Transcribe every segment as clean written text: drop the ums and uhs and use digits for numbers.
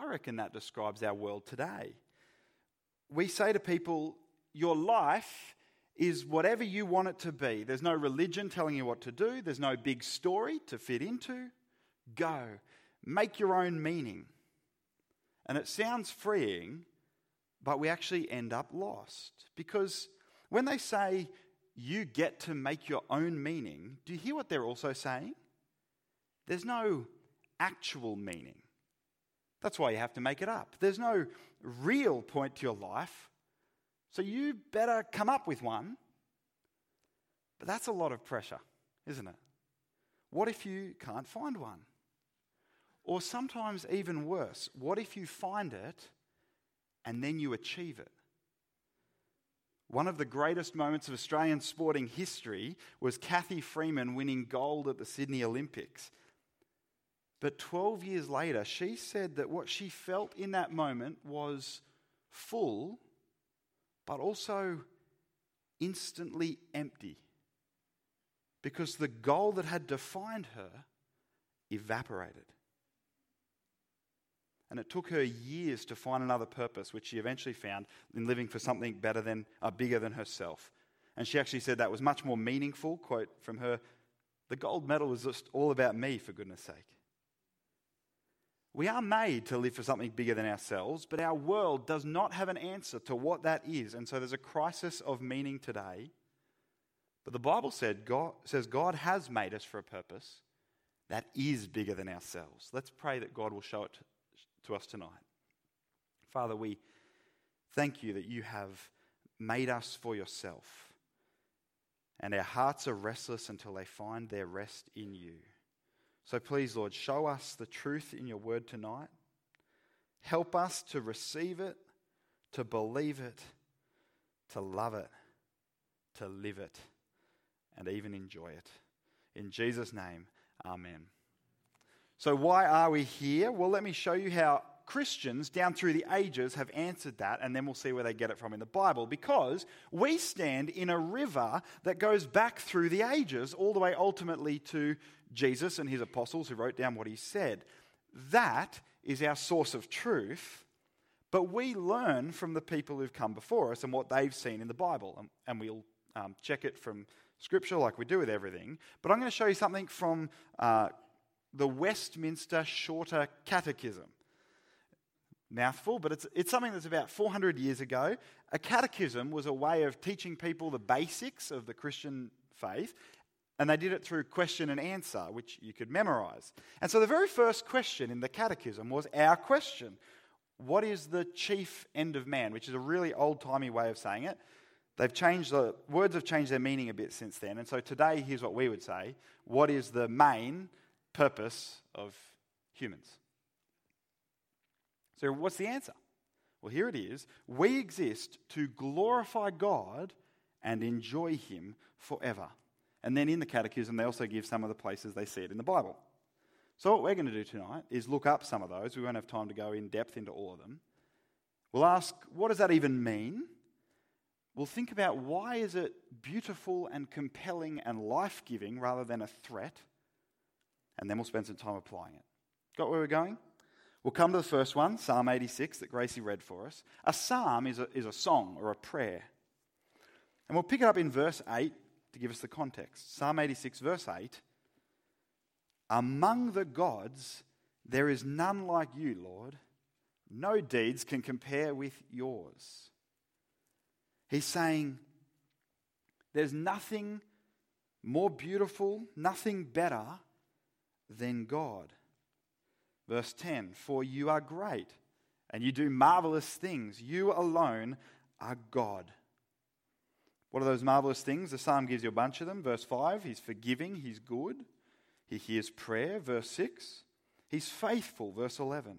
I reckon that describes our world today. We say to people, your life is whatever you want it to be. There's no religion telling you what to do. There's no big story to fit into. Go. Make your own meaning. And it sounds freeing, but we actually end up lost. Because when they say, you get to make your own meaning, do you hear what they're also saying? There's no actual meaning. That's why you have to make it up. There's no real point to your life, so you better come up with one. But that's a lot of pressure, isn't it? What if you can't find one? Or sometimes even worse, what if you find it and then you achieve it? One of the greatest moments of Australian sporting history was Cathy Freeman winning gold at the Sydney Olympics. But 12 years later, she said that what she felt in that moment was full, but also instantly empty, because the goal that had defined her evaporated. And it took her years to find another purpose, which she eventually found in living for something bigger than herself. And she actually said that was much more meaningful. Quote from her, "The gold medal was just all about me, for goodness sake." We are made to live for something bigger than ourselves, but our world does not have an answer to what that is. And so there's a crisis of meaning today. But the Bible says God has made us for a purpose that is bigger than ourselves. Let's pray that God will show it to us tonight. Father, we thank you that you have made us for yourself, and our hearts are restless until they find their rest in you. So please, Lord, show us the truth in your word tonight. Help us to receive it, to believe it, to love it, to live it, and even enjoy it. In Jesus' name, amen. So why are we here? Well, let me show you how Christians down through the ages have answered that, and then we'll see where they get it from in the Bible, because we stand in a river that goes back through the ages, all the way ultimately to Jesus and his apostles who wrote down what he said. That is our source of truth, but we learn from the people who've come before us and what they've seen in the Bible, and we'll check it from Scripture like we do with everything. But I'm going to show you something from the Westminster Shorter Catechism. Mouthful, but it's something that's about 400 years ago. A catechism was a way of teaching people the basics of the Christian faith, and they did it through question and answer, which you could memorize. And so the very first question in the catechism was our question: what is the chief end of man? Which is a really old-timey way of saying it. They've changed the words, have changed their meaning a bit since then. And so today, here's what we would say: what is the main purpose of humans? So what's the answer? Well, here it is. We exist to glorify God and enjoy him forever. And then in the catechism, they also give some of the places they see it in the Bible. So what we're going to do tonight is look up some of those. We won't have time to go in depth into all of them. We'll ask, what does that even mean? We'll think about, why is it beautiful and compelling and life-giving rather than a threat? And then we'll spend some time applying it. Got where we're going? We'll come to the first one, Psalm 86, that Gracie read for us. A psalm is a song or a prayer. And we'll pick it up in verse 8 to give us the context. Psalm 86, verse 8. Among the gods, there is none like you, Lord. No deeds can compare with yours. He's saying, there's nothing more beautiful, nothing better than God. Verse 10, for you are great and you do marvelous things. You alone are God. What are those marvelous things? The psalm gives you a bunch of them. Verse 5, he's forgiving, he's good. He hears prayer. Verse 6, he's faithful. Verse 11,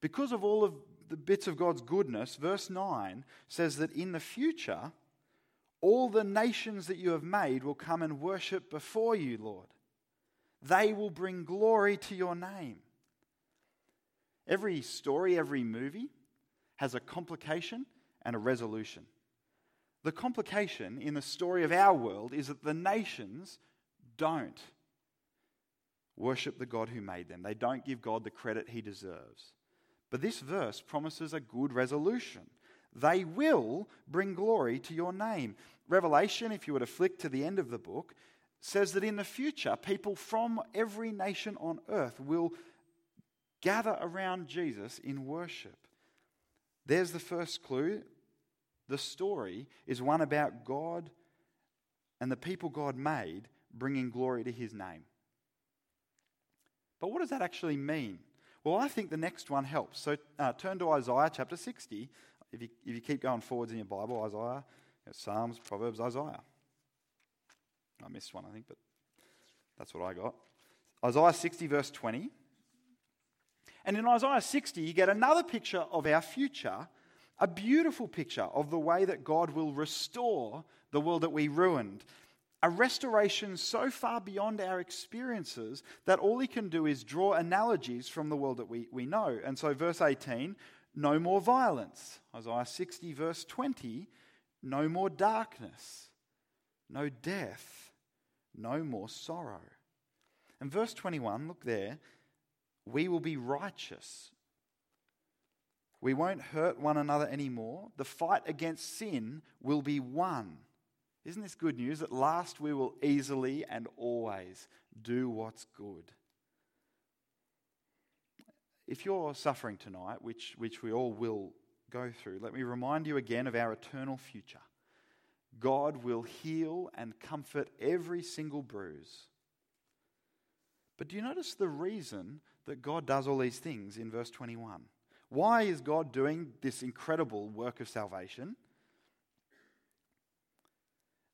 because of all of the bits of God's goodness, verse 9 says that in the future, all the nations that you have made will come and worship before you, Lord. They will bring glory to your name. Every story, every movie has a complication and a resolution. The complication in the story of our world is that the nations don't worship the God who made them. They don't give God the credit he deserves. But this verse promises a good resolution. They will bring glory to your name. Revelation, if you were to flick to the end of the book, says that in the future, people from every nation on earth will gather around Jesus in worship. There's the first clue. The story is one about God and the people God made bringing glory to his name. But what does that actually mean? Well, I think the next one helps. So turn to Isaiah chapter 60. If you keep going forwards in your Bible, Isaiah, Psalms, Proverbs, Isaiah. I missed one, I think, but that's what I got. Isaiah 60, verse 20. And in Isaiah 60, you get another picture of our future, a beautiful picture of the way that God will restore the world that we ruined. A restoration so far beyond our experiences that all he can do is draw analogies from the world that we know. And so verse 18, no more violence. Isaiah 60 verse 20, no more darkness, no death, no more sorrow. And verse 21, look there, we will be righteous. We won't hurt one another anymore. The fight against sin will be won. Isn't this good news? At last we will easily and always do what's good. If you're suffering tonight, which we all will go through, let me remind you again of our eternal future. God will heal and comfort every single bruise. But do you notice the reason that God does all these things in verse 21? Why is God doing this incredible work of salvation?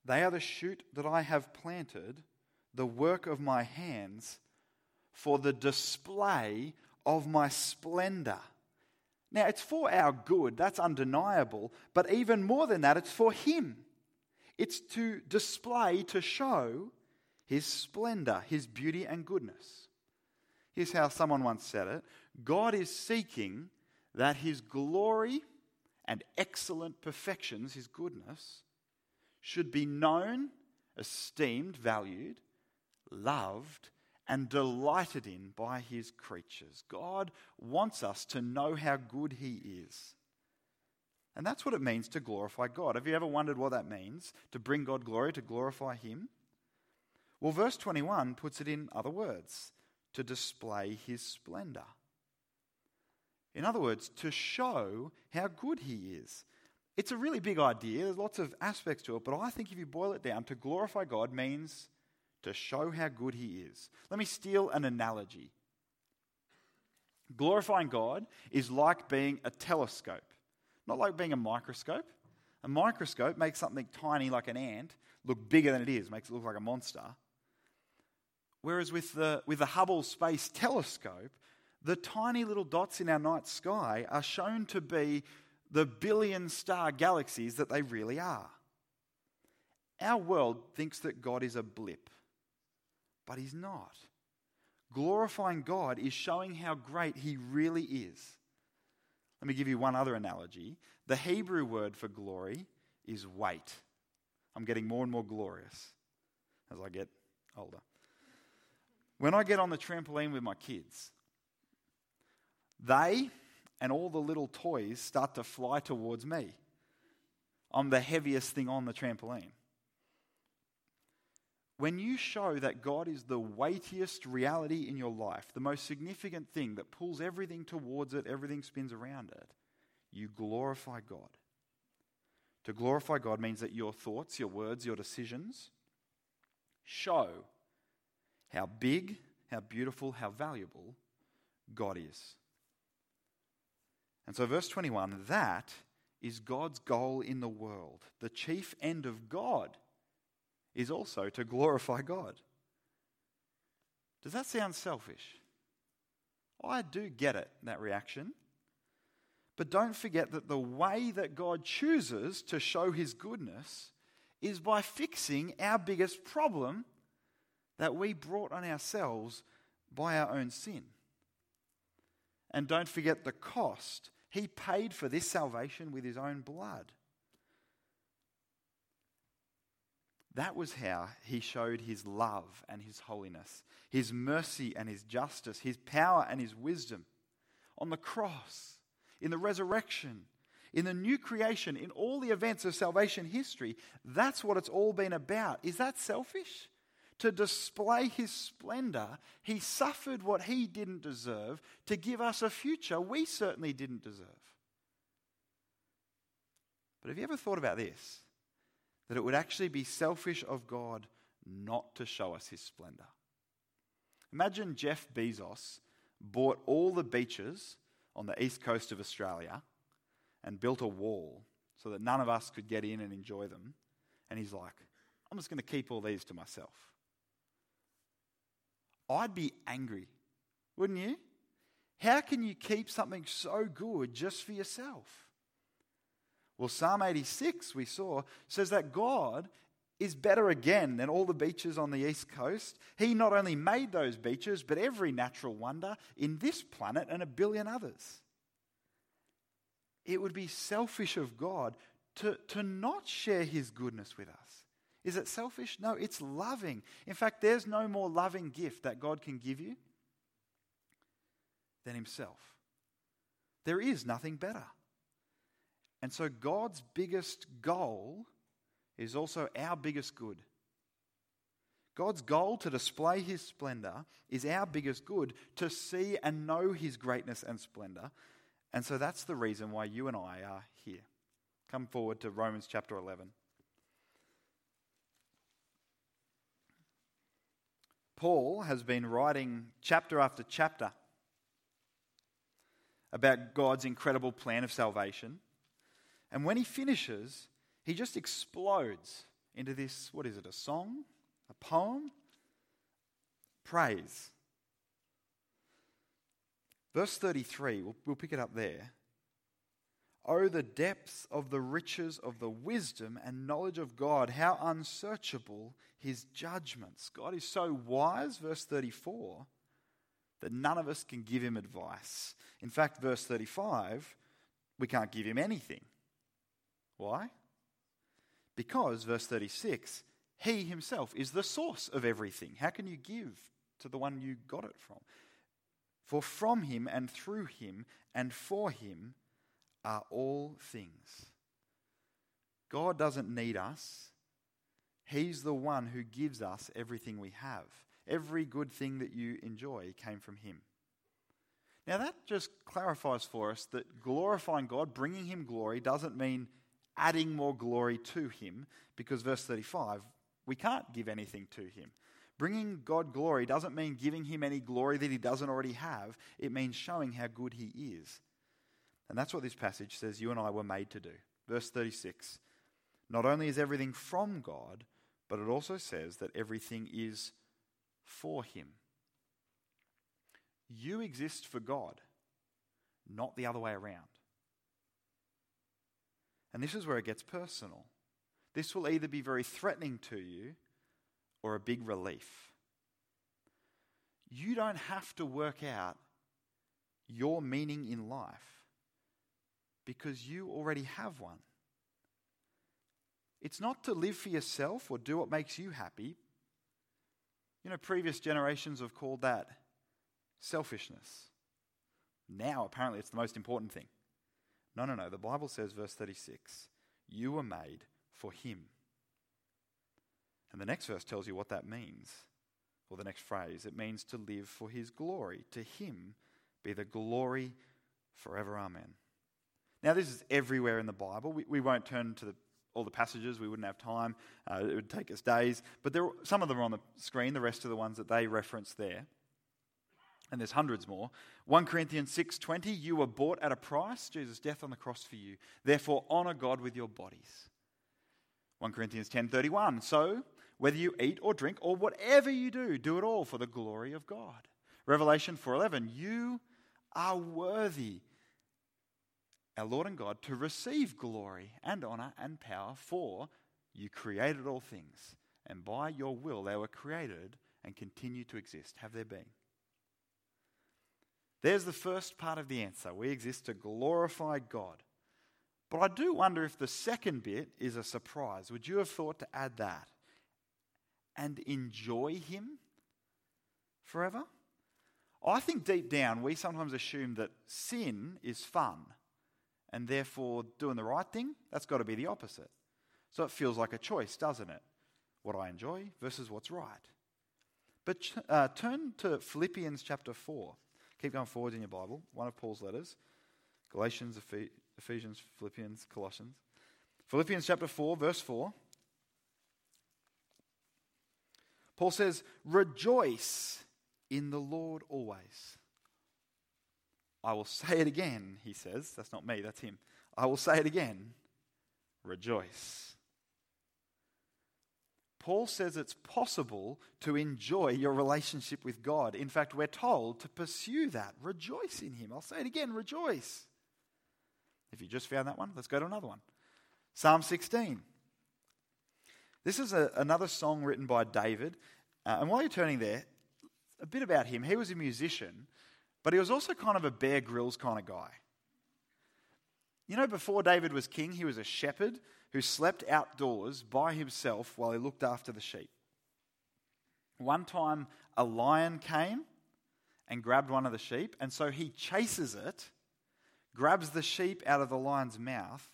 They are the shoot that I have planted, the work of my hands, for the display of my splendor. Now, it's for our good, that's undeniable, but even more than that, it's for him. It's to display, to show his splendor, his beauty and goodness. Here's how someone once said it: God is seeking that his glory and excellent perfections, his goodness, should be known, esteemed, valued, loved, and delighted in by his creatures. God wants us to know how good he is. And that's what it means to glorify God. Have you ever wondered what that means, to bring God glory, to glorify him? Well, verse 21 puts it in other words, to display his splendor. In other words, to show how good he is. It's a really big idea. There's lots of aspects to it, but I think if you boil it down, to glorify God means to show how good he is. Let me steal an analogy. Glorifying God is like being a telescope, not like being a microscope. A microscope makes something tiny like an ant look bigger than it is, makes it look like a monster. Whereas with the Hubble Space Telescope, the tiny little dots in our night sky are shown to be the billion star galaxies that they really are. Our world thinks that God is a blip, but he's not. Glorifying God is showing how great he really is. Let me give you one other analogy. The Hebrew word for glory is weight. I'm getting more and more glorious as I get older. When I get on the trampoline with my kids, they and all the little toys start to fly towards me. I'm the heaviest thing on the trampoline. When you show that God is the weightiest reality in your life, the most significant thing that pulls everything towards it, everything spins around it, you glorify God. To glorify God means that your thoughts, your words, your decisions show how big, how beautiful, how valuable God is. And so verse 21, that is God's goal in the world. The chief end of God is also to glorify God. Does that sound selfish? I do get it, that reaction. But don't forget that the way that God chooses to show his goodness is by fixing our biggest problem that we brought on ourselves by our own sin. And don't forget the cost. He paid for this salvation with his own blood. That was how he showed his love and his holiness, his mercy and his justice, his power and his wisdom. on the cross, in the resurrection, in the new creation, in all the events of salvation history. That's what it's all been about. Is that selfish? To display his splendor, he suffered what he didn't deserve to give us a future we certainly didn't deserve. But have you ever thought about this? That it would actually be selfish of God not to show us his splendor. Imagine Jeff Bezos bought all the beaches on the east coast of Australia and built a wall so that none of us could get in and enjoy them. And he's like, I'm just going to keep all these to myself. I'd be angry, wouldn't you? How can you keep something so good just for yourself? Well, Psalm 86, we saw, says that God is better again than all the beaches on the east coast. He not only made those beaches, but every natural wonder in this planet and a billion others. It would be selfish of God to not share his goodness with us. Is it selfish? No, it's loving. In fact, there's no more loving gift that God can give you than himself. There is nothing better. And so God's biggest goal is also our biggest good. God's goal to display his splendor is our biggest good, to see and know his greatness and splendor. And so that's the reason why you and I are here. Come forward to Romans chapter 11. Paul has been writing chapter after chapter about God's incredible plan of salvation. And when he finishes, he just explodes into this, what is it, a song, a poem? Praise. Verse 33, we'll pick it up there. Oh, the depths of the riches of the wisdom and knowledge of God, how unsearchable his judgments. God is so wise, verse 34, that none of us can give him advice. In fact, verse 35, we can't give him anything. Why? Because, verse 36, he himself is the source of everything. How can you give to the one you got it from? For from him and through him and for him are all things. God doesn't need us. He's the one who gives us everything we have. Every good thing that you enjoy came from him. Now that just clarifies for us that glorifying God, bringing him glory, doesn't mean adding more glory to him, because verse 35, we can't give anything to him. Bringing God glory doesn't mean giving him any glory that he doesn't already have. It means showing how good he is. And that's what this passage says you and I were made to do. Verse 36, not only is everything from God, but it also says that everything is for him. You exist for God, not the other way around. And this is where it gets personal. This will either be very threatening to you or a big relief. You don't have to work out your meaning in life, because you already have one. It's not to live for yourself or do what makes you happy. You know, previous generations have called that selfishness. Now, apparently, it's the most important thing. No. The Bible says, verse 36, you were made for him. And the next verse tells you what that means, or the next phrase. It means to live for his glory. To him be the glory forever. Amen. Now, this is everywhere in the Bible. We won't turn to all the passages. We wouldn't have time. It would take us days. But there are, some of them are on the screen, the rest are the ones that they reference there. And there's hundreds more. 1 Corinthians 6:20, you were bought at a price, Jesus' death on the cross for you. Therefore, honor God with your bodies. 1 Corinthians 10:31, so whether you eat or drink or whatever you do, do it all for the glory of God. Revelation 4:11, you are worthy, our Lord and God, to receive glory and honor and power, for you created all things, and by your will they were created and continue to exist, have their being. There's the first part of the answer. We exist to glorify God. But I do wonder if the second bit is a surprise. Would you have thought to add that? And enjoy him forever? I think deep down we sometimes assume that sin is fun, and therefore doing the right thing, that's got to be the opposite. So it feels like a choice, doesn't it? What I enjoy versus what's right. But turn to Philippians chapter 4. Keep going forward in your Bible, one of Paul's letters. Galatians, Ephesians, Philippians, Colossians. Philippians chapter 4, verse 4. Paul says, "Rejoice in the Lord always." I will say it again, he says. That's not me, that's him. I will say it again. Rejoice. Paul says it's possible to enjoy your relationship with God. In fact, we're told to pursue that. Rejoice in him. I'll say it again, rejoice. If you just found that one, let's go to another one. Psalm 16. This is another song written by David. And while you're turning there, a bit about him. He was a musician, but he was also kind of a Bear Grylls kind of guy. You know, before David was king, he was a shepherd who slept outdoors by himself while he looked after the sheep. One time, a lion came and grabbed one of the sheep, and so he chases it, grabs the sheep out of the lion's mouth,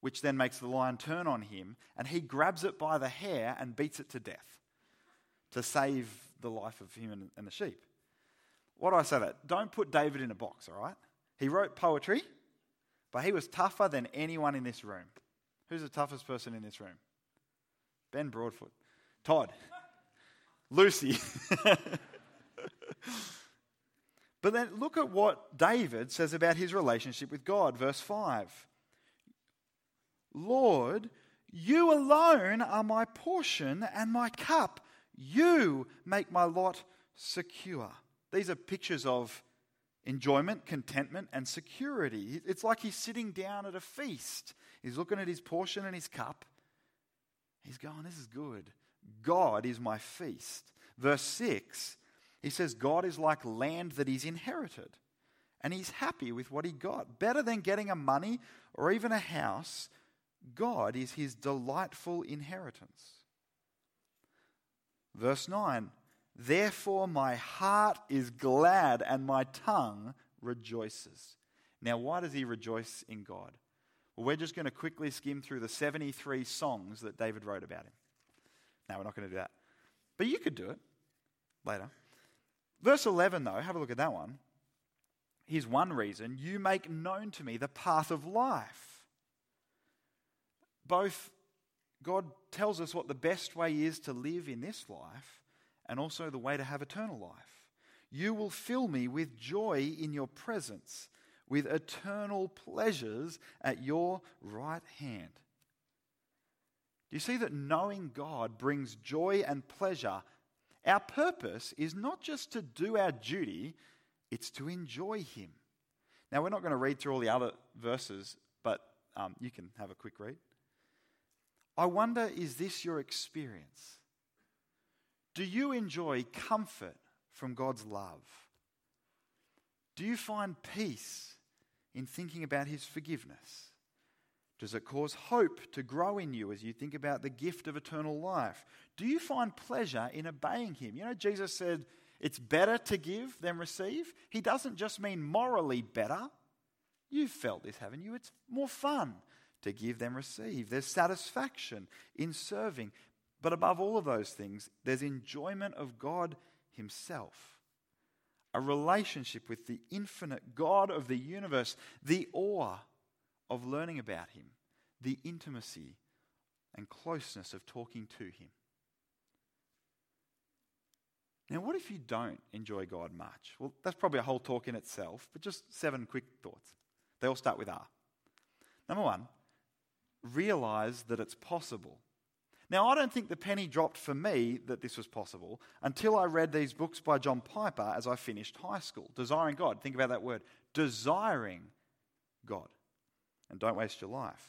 which then makes the lion turn on him, and he grabs it by the hair and beats it to death to save the life of him and the sheep. Why do I say that? Don't put David in a box, all right? He wrote poetry, but he was tougher than anyone in this room. Who's the toughest person in this room? Ben Broadfoot. Todd. Lucy. But then look at what David says about his relationship with God. Verse 5. Lord, you alone are my portion and my cup. You make my lot secure. These are pictures of enjoyment, contentment, and security. It's like he's sitting down at a feast. He's looking at his portion and his cup. He's going, this is good. God is my feast. Verse 6, he says, God is like land that he's inherited, and he's happy with what he got. Better than getting a money or even a house, God is his delightful inheritance. Verse 9, therefore my heart is glad and my tongue rejoices. Now, why does he rejoice in God? Well, we're just going to quickly skim through the 73 songs that David wrote about him. No, we're not going to do that. But you could do it later. Verse 11, though, have a look at that one. Here's one reason. You make known to me the path of life. Both God tells us what the best way is to live in this life, and also the way to have eternal life. You will fill me with joy in your presence, with eternal pleasures at your right hand. Do you see that knowing God brings joy and pleasure? Our purpose is not just to do our duty, it's to enjoy him. Now, we're not going to read through all the other verses, but you can have a quick read. I wonder, is this your experience? Do you enjoy comfort from God's love? Do you find peace in thinking about his forgiveness? Does it cause hope to grow in you as you think about the gift of eternal life? Do you find pleasure in obeying him? You know, Jesus said, it's better to give than receive. He doesn't just mean morally better. You've felt this, haven't you? It's more fun to give than receive. There's satisfaction in serving. But above all of those things, there's enjoyment of God himself. A relationship with the infinite God of the universe. The awe of learning about him. The intimacy and closeness of talking to him. Now, what if you don't enjoy God much? Well, that's probably a whole talk in itself, but just 7 quick thoughts. They all start with R. Number 1, realize that it's possible. Now, I don't think the penny dropped for me that this was possible until I read these books by John Piper as I finished high school. Desiring God. Think about that word. Desiring God. And don't waste your life.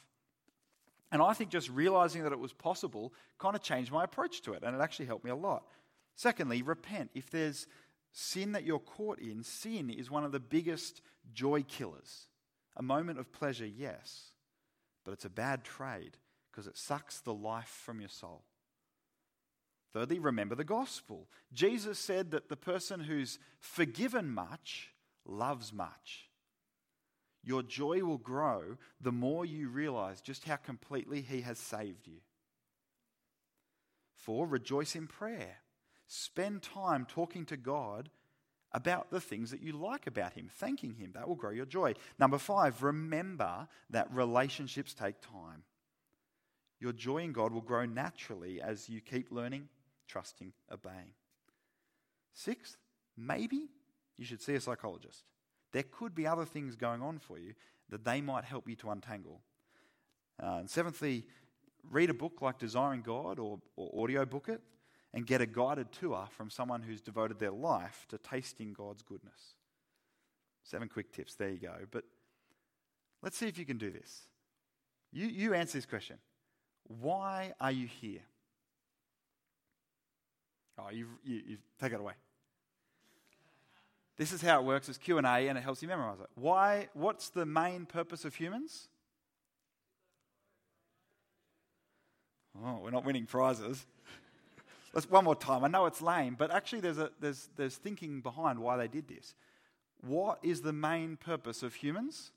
And I think just realizing that it was possible kind of changed my approach to it, and it actually helped me a lot. Secondly, repent. If there's sin that you're caught in, sin is one of the biggest joy killers. A moment of pleasure, yes, but it's a bad trade, because it sucks the life from your soul. Thirdly, remember the gospel. Jesus said that the person who's forgiven much loves much. Your joy will grow the more you realize just how completely he has saved you. 4, rejoice in prayer. Spend time talking to God about the things that you like about him, thanking him. That will grow your joy. Number 5, remember that relationships take time. Your joy in God will grow naturally as you keep learning, trusting, obeying. 6, maybe you should see a psychologist. There could be other things going on for you that they might help you to untangle. And seventhly, read a book like Desiring God or audiobook it and get a guided tour from someone who's devoted their life to tasting God's goodness. 7 quick tips, there you go. But let's see if you can do this. You answer this question. Why are you here? Oh, you take it away. This is how it works. It's Q&A and it helps you memorize it. Why? What's the main purpose of humans? Oh, we're not winning prizes. Let's one more time. I know it's lame, but actually there's thinking behind why they did this. What is the main purpose of humans?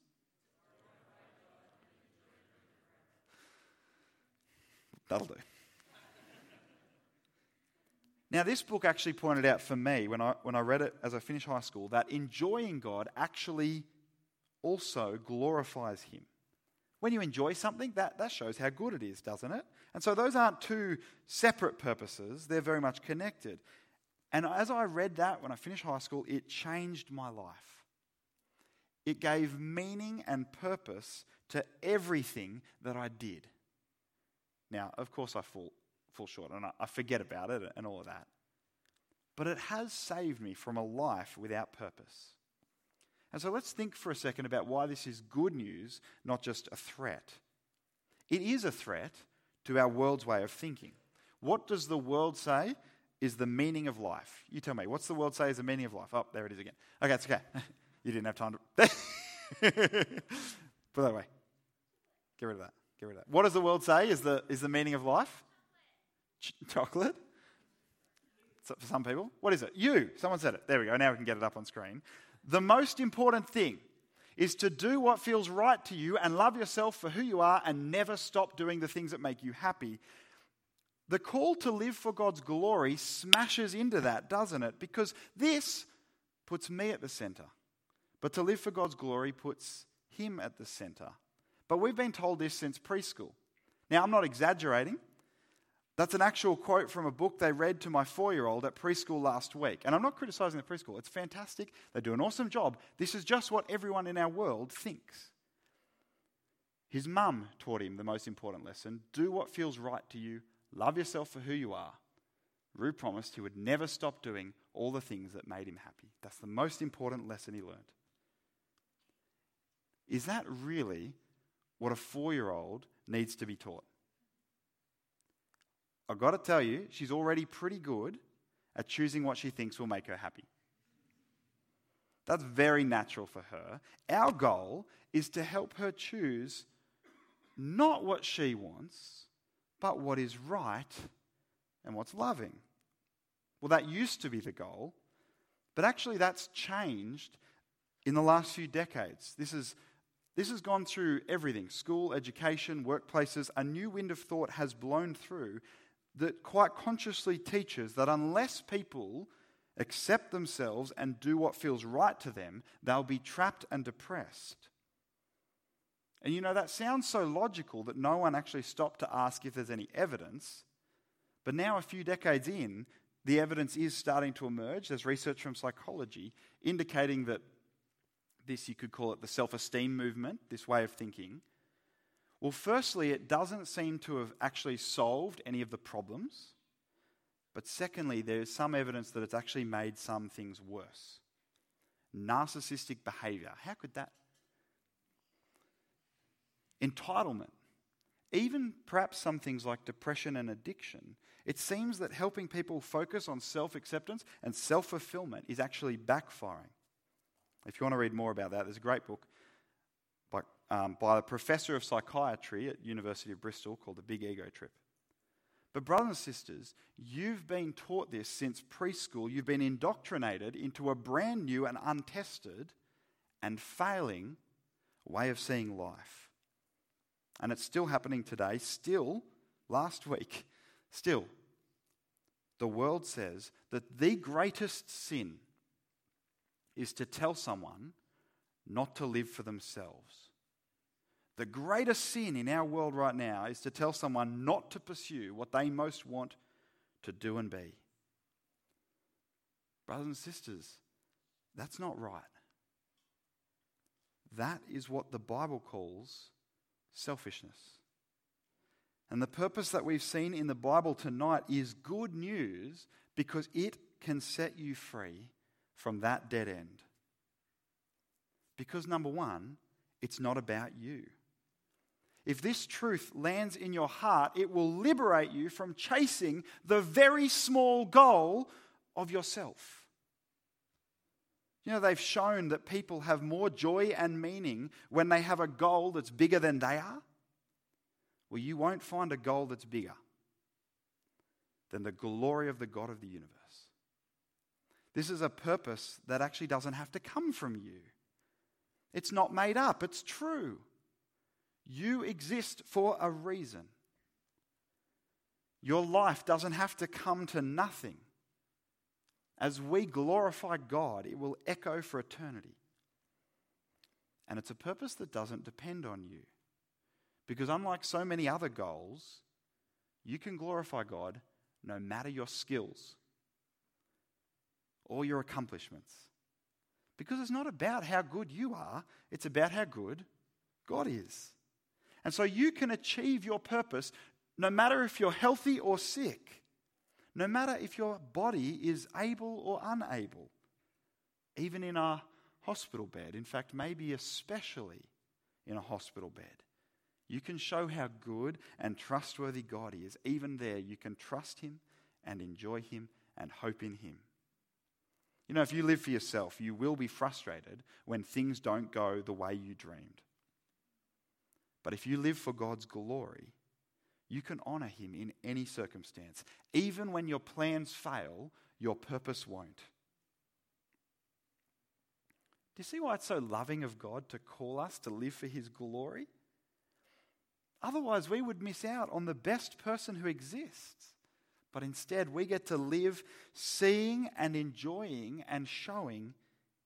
That'll do. Now, this book actually pointed out for me, when I read it as I finished high school, that enjoying God actually also glorifies him. When you enjoy something, that shows how good it is, doesn't it? And so those aren't two separate purposes. They're very much connected. And as I read that when I finished high school, it changed my life. It gave meaning and purpose to everything that I did. Now, of course, I fall short and I forget about it and all of that. But it has saved me from a life without purpose. And so let's think for a second about why this is good news, not just a threat. It is a threat to our world's way of thinking. What does the world say is the meaning of life? You tell me, what's the world say is the meaning of life? Oh, there it is again. Okay, it's okay. You didn't have time to... Put that away. Get rid of that. Get rid of that. What does the world say is the meaning of life? Chocolate? So for some people. What is it? You. Someone said it. There we go. Now we can get it up on screen. The most important thing is to do what feels right to you and love yourself for who you are and never stop doing the things that make you happy. The call to live for God's glory smashes into that, doesn't it? Because this puts me at the center. But to live for God's glory puts him at the center. But we've been told this since preschool. Now, I'm not exaggerating. That's an actual quote from a book they read to my 4-year-old at preschool last week. And I'm not criticizing the preschool. It's fantastic. They do an awesome job. This is just what everyone in our world thinks. His mum taught him the most important lesson. Do what feels right to you. Love yourself for who you are. Rue promised he would never stop doing all the things that made him happy. That's the most important lesson he learned. Is that really what a 4-year-old needs to be taught? I've got to tell you, she's already pretty good at choosing what she thinks will make her happy. That's very natural for her. Our goal is to help her choose not what she wants, but what is right and what's loving. Well, that used to be the goal, but actually that's changed in the last few decades. This has gone through everything, school, education, workplaces. A new wind of thought has blown through that quite consciously teaches that unless people accept themselves and do what feels right to them, they'll be trapped and depressed. And you know, that sounds so logical that no one actually stopped to ask if there's any evidence. But now, a few decades in, the evidence is starting to emerge. There's research from psychology indicating that this, you could call it the self-esteem movement, this way of thinking. Well, firstly, it doesn't seem to have actually solved any of the problems. But secondly, there is some evidence that it's actually made some things worse. Narcissistic behavior. How could that? Entitlement. Even perhaps some things like depression and addiction. It seems that helping people focus on self-acceptance and self-fulfillment is actually backfiring. If you want to read more about that, there's a great book by a professor of psychiatry at University of Bristol called The Big Ego Trip. But brothers and sisters, you've been taught this since preschool. You've been indoctrinated into a brand new and untested and failing way of seeing life. And it's still happening today, still last week, still. The world says that the greatest sin is to tell someone not to live for themselves. The greatest sin in our world right now is to tell someone not to pursue what they most want to do and be. Brothers and sisters, that's not right. That is what the Bible calls selfishness. And the purpose that we've seen in the Bible tonight is good news because it can set you free from that dead end. Because number one, it's not about you. If this truth lands in your heart, it will liberate you from chasing the very small goal of yourself. You know, they've shown that people have more joy and meaning when they have a goal that's bigger than they are. Well, you won't find a goal that's bigger than the glory of the God of the universe. This is a purpose that actually doesn't have to come from you. It's not made up, it's true. You exist for a reason. Your life doesn't have to come to nothing. As we glorify God, it will echo for eternity. And it's a purpose that doesn't depend on you. Because unlike so many other goals, you can glorify God no matter your skills or your accomplishments. Because it's not about how good you are, it's about how good God is. And so you can achieve your purpose no matter if you're healthy or sick, no matter if your body is able or unable, even in a hospital bed, in fact, maybe especially in a hospital bed. You can show how good and trustworthy God is. Even there, you can trust Him and enjoy Him and hope in Him. You know, if you live for yourself, you will be frustrated when things don't go the way you dreamed. But if you live for God's glory, you can honor Him in any circumstance. Even when your plans fail, your purpose won't. Do you see why it's so loving of God to call us to live for His glory? Otherwise, we would miss out on the best person who exists. But instead, we get to live seeing and enjoying and showing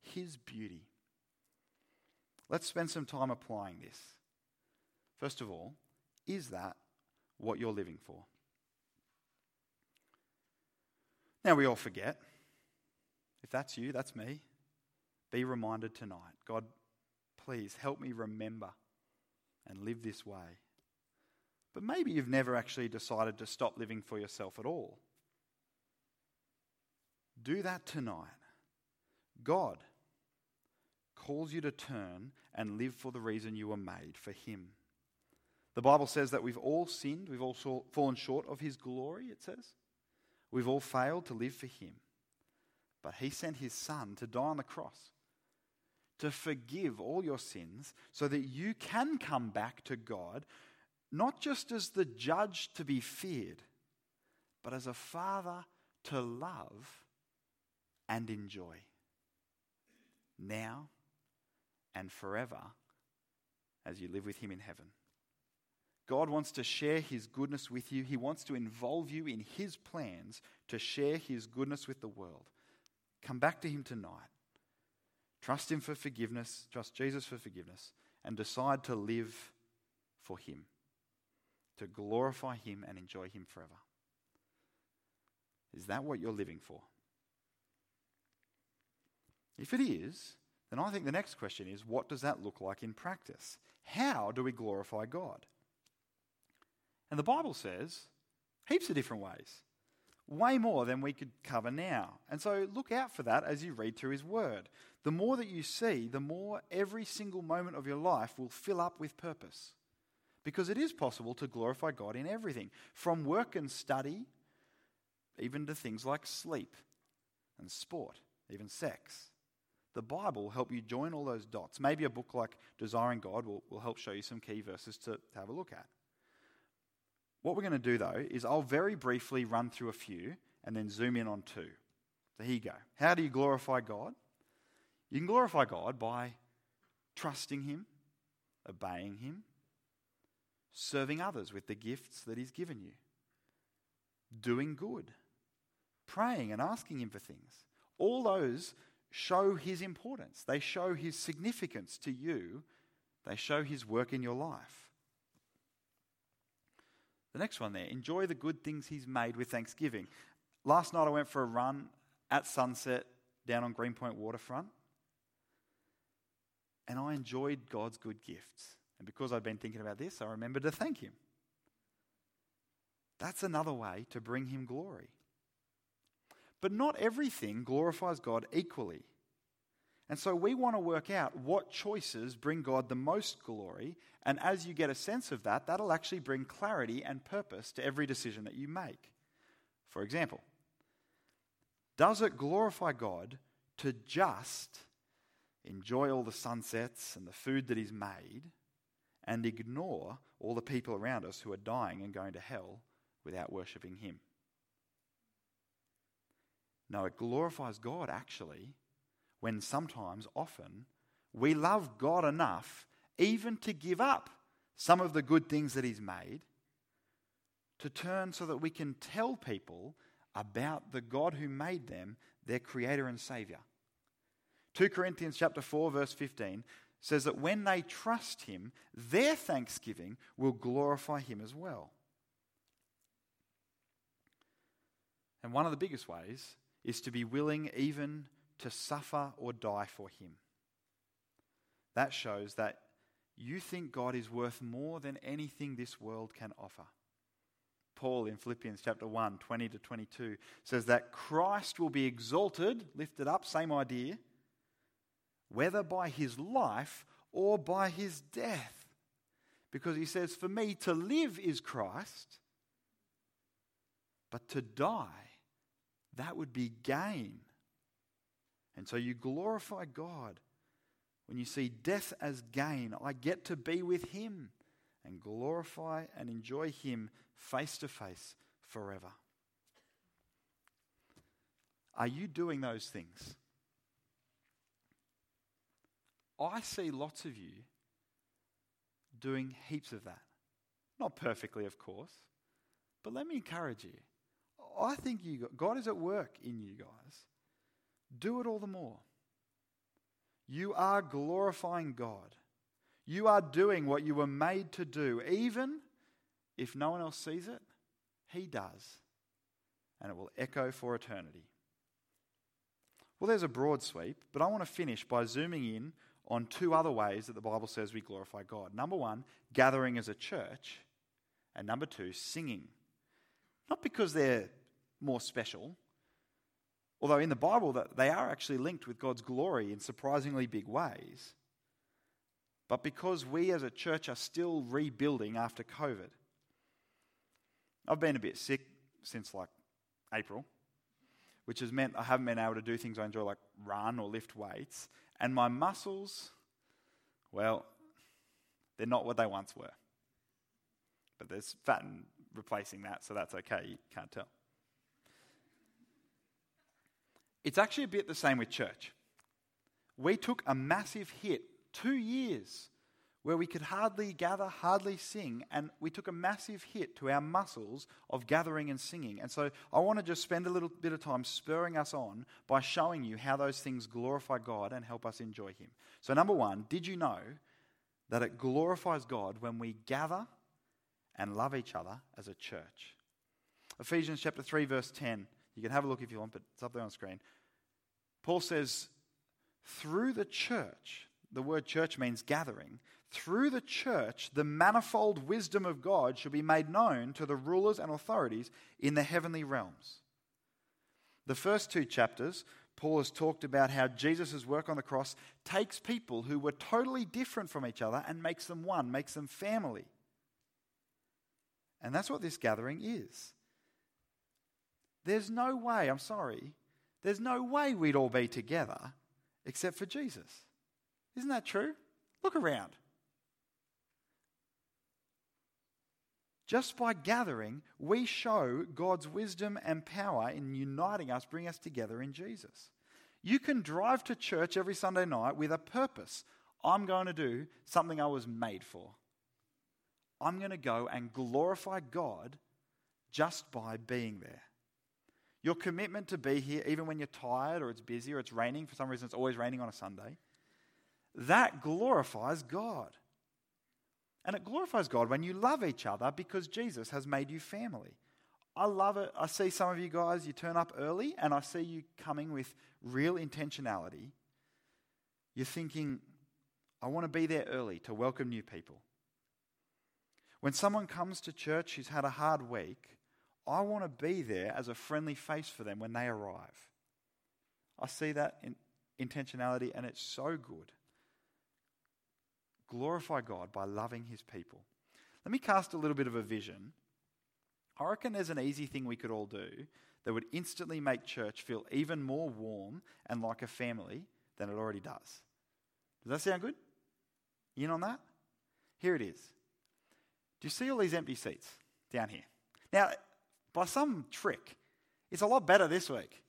His beauty. Let's spend some time applying this. First of all, is that what you're living for? Now, we all forget. If that's you, that's me. Be reminded tonight. God, please help me remember and live this way. But maybe you've never actually decided to stop living for yourself at all. Do that tonight. God calls you to turn and live for the reason you were made, for Him. The Bible says that we've all sinned, we've all fallen short of His glory, it says. We've all failed to live for Him. But He sent His Son to die on the cross, to forgive all your sins so that you can come back to God, not just as the judge to be feared, but as a father to love and enjoy, now and forever, as you live with Him in heaven. God wants to share His goodness with you. He wants to involve you in His plans to share His goodness with the world. Come back to Him tonight. Trust Him for forgiveness, trust Jesus for forgiveness, and decide to live for Him, to glorify Him and enjoy Him forever. Is that what you're living for? If it is, then I think the next question is, what does that look like in practice? How do we glorify God? And the Bible says heaps of different ways, way more than we could cover now. And so look out for that as you read through His Word. The more that you see, the more every single moment of your life will fill up with purpose. Because it is possible to glorify God in everything, from work and study, even to things like sleep and sport, even sex. The Bible will help you join all those dots. Maybe a book like Desiring God will help show you some key verses to have a look at. What we're going to do, though, is I'll very briefly run through a few and then zoom in on two. So here you go. How do you glorify God? You can glorify God by trusting Him, obeying Him, serving others with the gifts that He's given you, doing good, praying and asking Him for things. All those show His importance. They show His significance to you. They show His work in your life. The next one there, enjoy the good things He's made with thanksgiving. Last night I went for a run at sunset down on Greenpoint Waterfront, and I enjoyed God's good gifts. And because I'd been thinking about this, I remembered to thank Him. That's another way to bring Him glory. But not everything glorifies God equally. And so we want to work out what choices bring God the most glory, and as you get a sense of that, that'll actually bring clarity and purpose to every decision that you make. For example, does it glorify God to just enjoy all the sunsets and the food that He's made and ignore all the people around us who are dying and going to hell without worshipping Him? No, it glorifies God actually when sometimes, often, we love God enough even to give up some of the good things that He's made to turn so that we can tell people about the God who made them their Creator and Saviour. 2 Corinthians chapter 4, verse 15 says that when they trust Him, their thanksgiving will glorify Him as well. And one of the biggest ways is to be willing even to suffer or die for Him. That shows that you think God is worth more than anything this world can offer. Paul in Philippians chapter 1, 20 to 22 says that Christ will be exalted, lifted up, same idea, whether by His life or by His death. Because he says, for me to live is Christ, but to die, that would be gain. And so you glorify God when you see death as gain. I get to be with Him and glorify and enjoy Him face to face forever. Are you doing those things? I see lots of you doing heaps of that. Not perfectly, of course, but let me encourage you. I think God is at work in you guys. Do it all the more. You are glorifying God. You are doing what you were made to do. Even if no one else sees it, He does. And it will echo for eternity. Well, there's a broad sweep, but I want to finish by zooming in on two other ways that the Bible says we glorify God. Number one, gathering as a church. And number two, singing. Not because they're more special, although in the Bible they are actually linked with God's glory in surprisingly big ways. But because we as a church are still rebuilding after COVID. I've been a bit sick since like April, which has meant I haven't been able to do things I enjoy like run or lift weights. And my muscles, well, they're not what they once were. But there's fat and replacing that, so that's okay, you can't tell. It's actually a bit the same with church. We took a massive hit, 2 years, where we could hardly gather, hardly sing, and we took a massive hit to our muscles of gathering and singing. And so I want to just spend a little bit of time spurring us on by showing you how those things glorify God and help us enjoy Him. So number one, did you know that it glorifies God when we gather and love each other as a church? Ephesians chapter 3, verse 10. You can have a look if you want, but it's up there on the screen. Paul says, through the church, the word church means gathering, through the church, the manifold wisdom of God shall be made known to the rulers and authorities in the heavenly realms. The first two chapters, Paul has talked about how Jesus' work on the cross takes people who were totally different from each other and makes them one, makes them family. And that's what this gathering is. There's no way, I'm sorry, there's no way we'd all be together except for Jesus. Isn't that true? Look around. Just by gathering, we show God's wisdom and power in uniting us, bring us together in Jesus. You can drive to church every Sunday night with a purpose. I'm going to do something I was made for. I'm going to go and glorify God just by being there. Your commitment to be here, even when you're tired or it's busy or it's raining, for some reason it's always raining on a Sunday, that glorifies God. And it glorifies God when you love each other because Jesus has made you family. I love it. I see some of you guys, you turn up early and I see you coming with real intentionality. You're thinking, I want to be there early to welcome new people. When someone comes to church who's had a hard week, I want to be there as a friendly face for them when they arrive. I see that in intentionality and it's so good. Glorify God by loving his people. Let me cast a little bit of a vision. I reckon there's an easy thing we could all do that would instantly make church feel even more warm and like a family than it already does. Does that sound good? You in on that? Here it is. Do you see all these empty seats down here? Now, by some trick, it's a lot better this week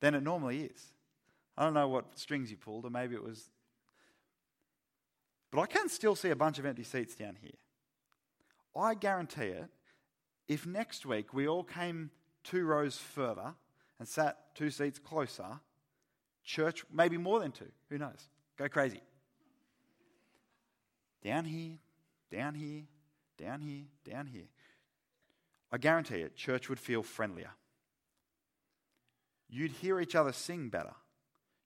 than it normally is. I don't know what strings you pulled, or maybe it was... But I can still see a bunch of empty seats down here. I guarantee it, if next week we all came 2 rows further and sat 2 seats closer, church, maybe more than 2, who knows? Go crazy. Down here, down here. Down here, down here. I guarantee it, church would feel friendlier. You'd hear each other sing better.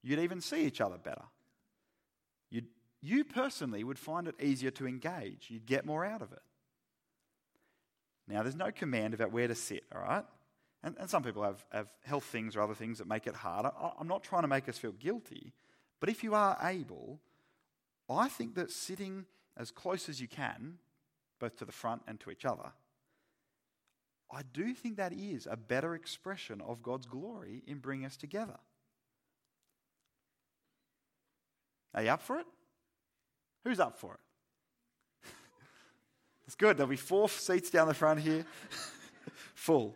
You'd even see each other better. You personally would find it easier to engage. You'd get more out of it. Now, there's no command about where to sit, all right? And some people have health things or other things that make it harder. I'm not trying to make us feel guilty, but if you are able, I think that sitting as close as you can, both to the front and to each other, I do think that is a better expression of God's glory in bringing us together. Are you up for it? Who's up for it? It's good. There'll be 4 seats down the front here. Full.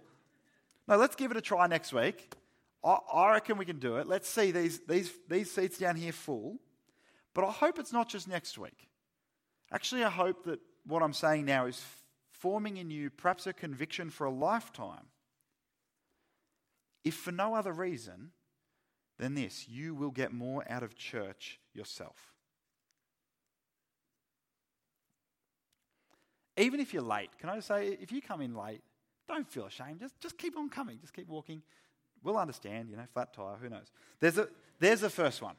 No, let's give it a try next week. I reckon we can do it. Let's see these seats down here full. But I hope it's not just next week. Actually, I hope that what I'm saying now is forming in you perhaps a conviction for a lifetime. If for no other reason than this, you will get more out of church yourself. Even if you're late, can I just say, if you come in late, don't feel ashamed. Just keep on coming. Just keep walking. We'll understand, flat tire, who knows. There's the first one.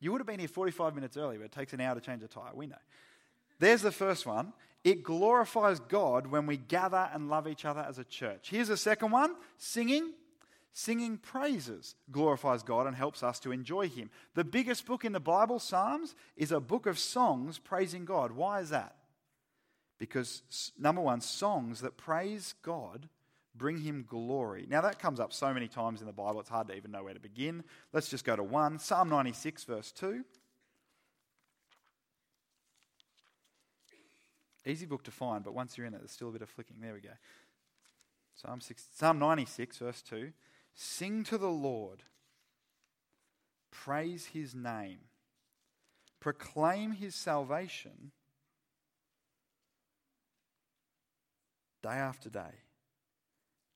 You would have been here 45 minutes early, but it takes an hour to change a tire. We know. There's the first one. It glorifies God when we gather and love each other as a church. Here's the second one. Singing. Singing praises glorifies God and helps us to enjoy him. The biggest book in the Bible, Psalms, is a book of songs praising God. Why is that? Because, number one, songs that praise God bring him glory. Now, that comes up so many times in the Bible, it's hard to even know where to begin. Let's just go to one. Psalm 96, verse 2. Easy book to find, but once you're in it, there's still a bit of flicking. There we go. Psalm 96, verse 2. Sing to the Lord. Praise his name. Proclaim his salvation day after day.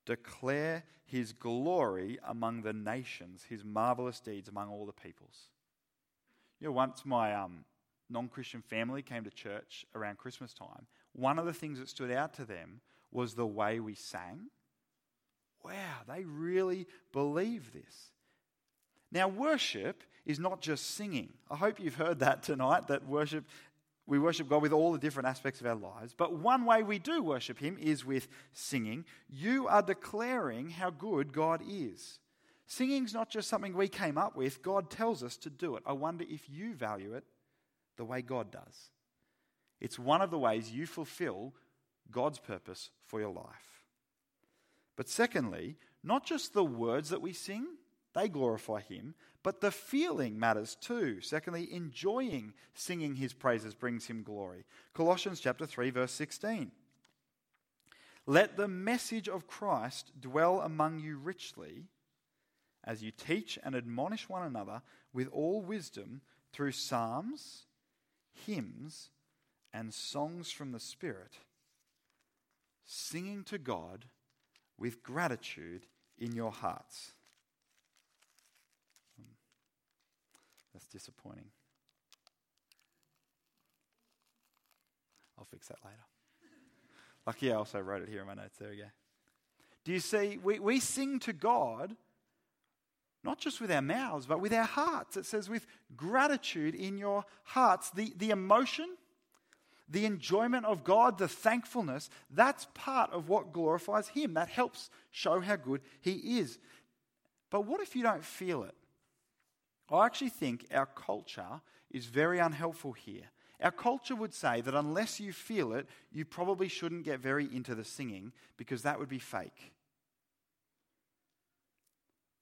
Declare his glory among the nations, his marvelous deeds among all the peoples. Once my... non-Christian family came to church around Christmas time, one of the things that stood out to them was the way we sang. Wow, they really believe this. Now, worship is not just singing. I hope you've heard that tonight, that we worship God with all the different aspects of our lives. But one way we do worship him is with singing. You are declaring how good God is. Singing's not just something we came up with. God tells us to do it. I wonder if you value it the way God does. It's one of the ways you fulfill God's purpose for your life. But secondly, not just the words that we sing, they glorify him, but the feeling matters too. Secondly, enjoying singing his praises brings him glory. Colossians chapter 3, verse 16. Let the message of Christ dwell among you richly as you teach and admonish one another with all wisdom through psalms, hymns, and songs from the Spirit, singing to God with gratitude in your hearts. That's disappointing. I'll fix that later. Lucky I also wrote it here in my notes. There we go. Do you see, we sing to God, not just with our mouths, but with our hearts. It says with gratitude in your hearts. The emotion, the enjoyment of God, the thankfulness, that's part of what glorifies Him. That helps show how good He is. But what if you don't feel it? I actually think our culture is very unhelpful here. Our culture would say that unless you feel it, you probably shouldn't get very into the singing because that would be fake.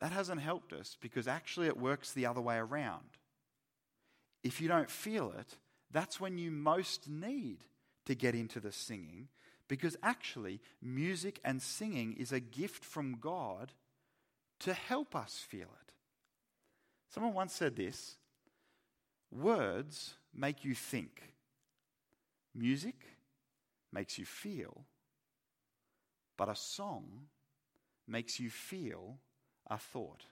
That hasn't helped us because actually it works the other way around. If you don't feel it, that's when you most need to get into the singing because actually music and singing is a gift from God to help us feel it. Someone once said this, words make you think. Music makes you feel, but a song makes you feel a thought.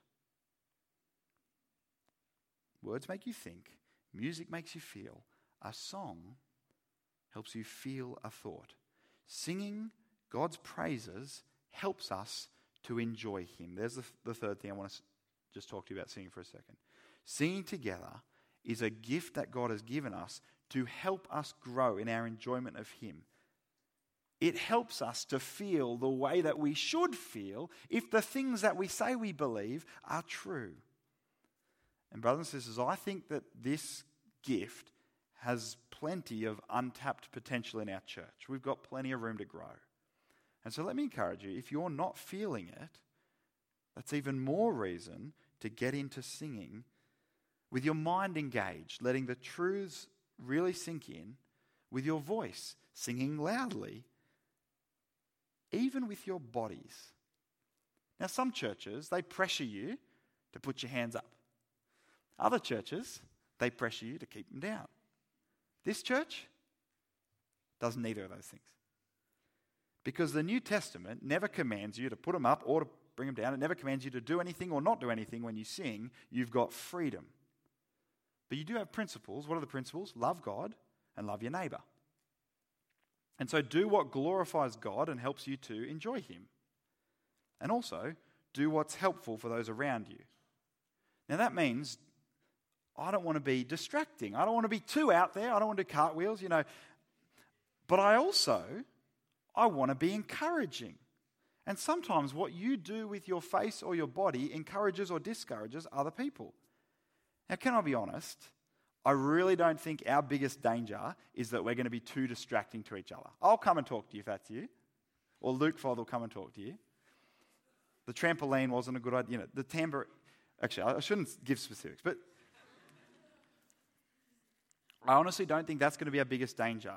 Words make you think, music makes you feel, a song helps you feel a thought. Singing God's praises helps us to enjoy Him. There's the third thing I want to just talk to you about singing for a second. Singing together is a gift that God has given us to help us grow in our enjoyment of Him. It helps us to feel the way that we should feel if the things that we say we believe are true. And brothers and sisters, I think that this gift has plenty of untapped potential in our church. We've got plenty of room to grow. And so let me encourage you, if you're not feeling it, that's even more reason to get into singing with your mind engaged, letting the truths really sink in, with your voice, singing loudly, even with your bodies. Now, some churches, they pressure you to put your hands up. Other churches, they pressure you to keep them down. This church does neither of those things. Because the New Testament never commands you to put them up or to bring them down. It never commands you to do anything or not do anything when you sing. You've got freedom. But you do have principles. What are the principles? Love God and love your neighbor. And so do what glorifies God and helps you to enjoy Him. And also, do what's helpful for those around you. Now that means I don't want to be distracting. I don't want to be too out there. I don't want to do cartwheels, But I want to be encouraging. And sometimes what you do with your face or your body encourages or discourages other people. Now, can I be honest? I really don't think our biggest danger is that we're going to be too distracting to each other. I'll come and talk to you if that's you. Or Luke Fodd will come and talk to you. The trampoline wasn't a good idea. The tambourine. Actually, I shouldn't give specifics, but I honestly don't think that's going to be our biggest danger.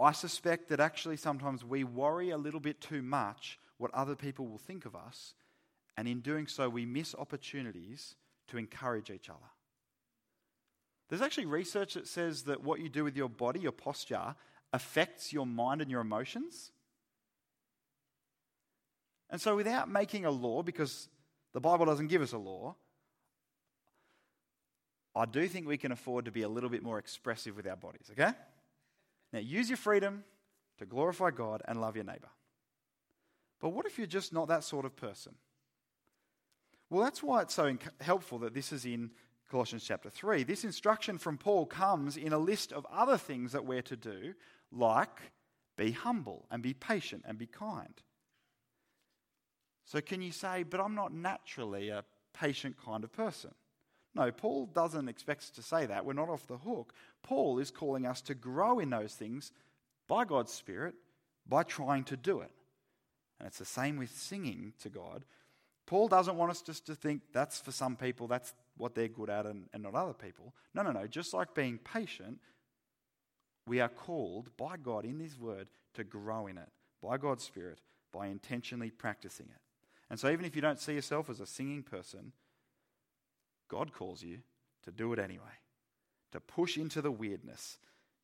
I suspect that actually sometimes we worry a little bit too much what other people will think of us, and in doing so, we miss opportunities to encourage each other. There's actually research that says that what you do with your body, your posture, affects your mind and your emotions. And so without making a law, because the Bible doesn't give us a law, I do think we can afford to be a little bit more expressive with our bodies, okay? Now, use your freedom to glorify God and love your neighbor. But what if you're just not that sort of person? Well, that's why it's so helpful that this is in Colossians chapter 3. This instruction from Paul comes in a list of other things that we're to do, like be humble and be patient and be kind. So can you say, but I'm not naturally a patient kind of person? No, Paul doesn't expect us to say that. We're not off the hook. Paul is calling us to grow in those things by God's Spirit, by trying to do it. And it's the same with singing to God. Paul doesn't want us just to think that's for some people, that's what they're good at and not other people. No. Just like being patient, we are called by God in His Word to grow in it, by God's Spirit by intentionally practicing it. And so even if you don't see yourself as a singing person, God calls you to do it anyway, to push into the weirdness,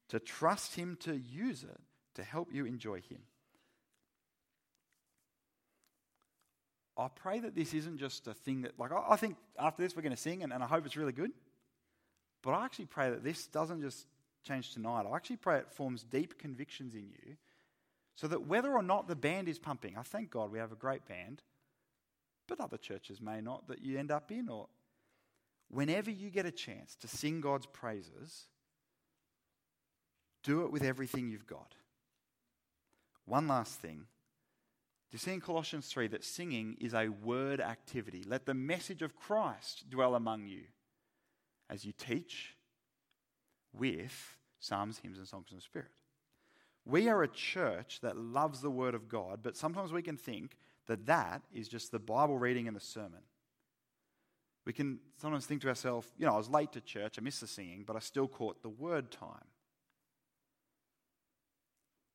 to trust him to use it to help you enjoy him. I pray that this isn't just a thing that, I think after this we're going to sing, and I hope it's really good. But I actually pray that this doesn't just change tonight. I actually pray it forms deep convictions in you so that whether or not the band is pumping, I thank God we have a great band, but other churches may not that you end up in, or whenever you get a chance to sing God's praises, do it with everything you've got. One last thing. You see in Colossians 3 that singing is a word activity. Let the message of Christ dwell among you as you teach with psalms, hymns, and songs of the Spirit. We are a church that loves the Word of God, but sometimes we can think that that is just the Bible reading and the sermon. We can sometimes think to ourselves, I was late to church, I missed the singing, but I still caught the word time.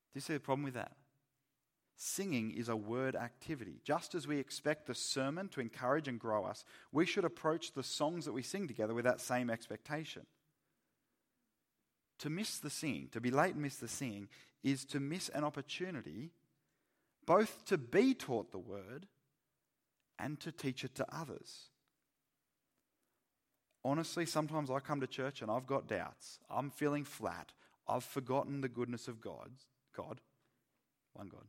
Do you see the problem with that? Singing is a word activity. Just as we expect the sermon to encourage and grow us, we should approach the songs that we sing together with that same expectation. To miss the singing, to be late and miss the singing, is to miss an opportunity both to be taught the word and to teach it to others. Honestly, sometimes I come to church and I've got doubts. I'm feeling flat. I've forgotten the goodness of God, one God.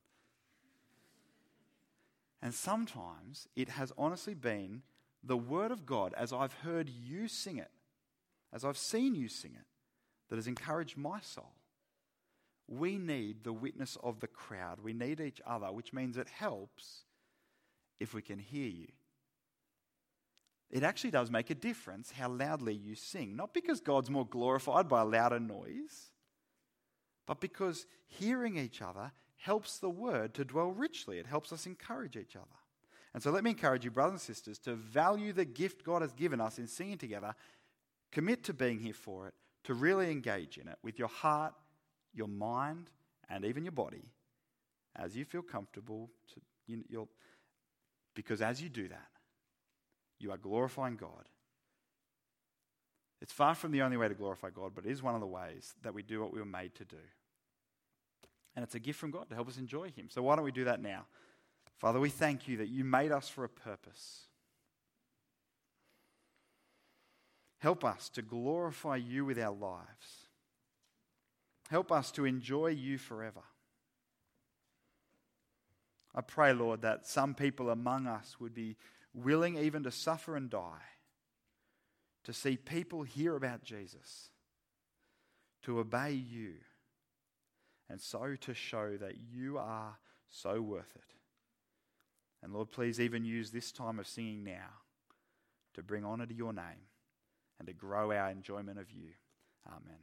And sometimes it has honestly been the Word of God, as I've heard you sing it, as I've seen you sing it, that has encouraged my soul. We need the witness of the crowd. We need each other, which means it helps if we can hear you. It actually does make a difference how loudly you sing, not because God's more glorified by a louder noise, but because hearing each other helps the word to dwell richly. It helps us encourage each other. And so let me encourage you, brothers and sisters, to value the gift God has given us in singing together, commit to being here for it, to really engage in it with your heart, your mind, and even your body, as you feel comfortable, because as you do that, you are glorifying God. It's far from the only way to glorify God, but it is one of the ways that we do what we were made to do. And it's a gift from God to help us enjoy him. So why don't we do that now? Father, we thank you that you made us for a purpose. Help us to glorify you with our lives. Help us to enjoy you forever. I pray, Lord, that some people among us would be willing even to suffer and die, to see people hear about Jesus, to obey you, and so to show that you are so worth it. And Lord, please even use this time of singing now to bring honor to your name and to grow our enjoyment of you. Amen.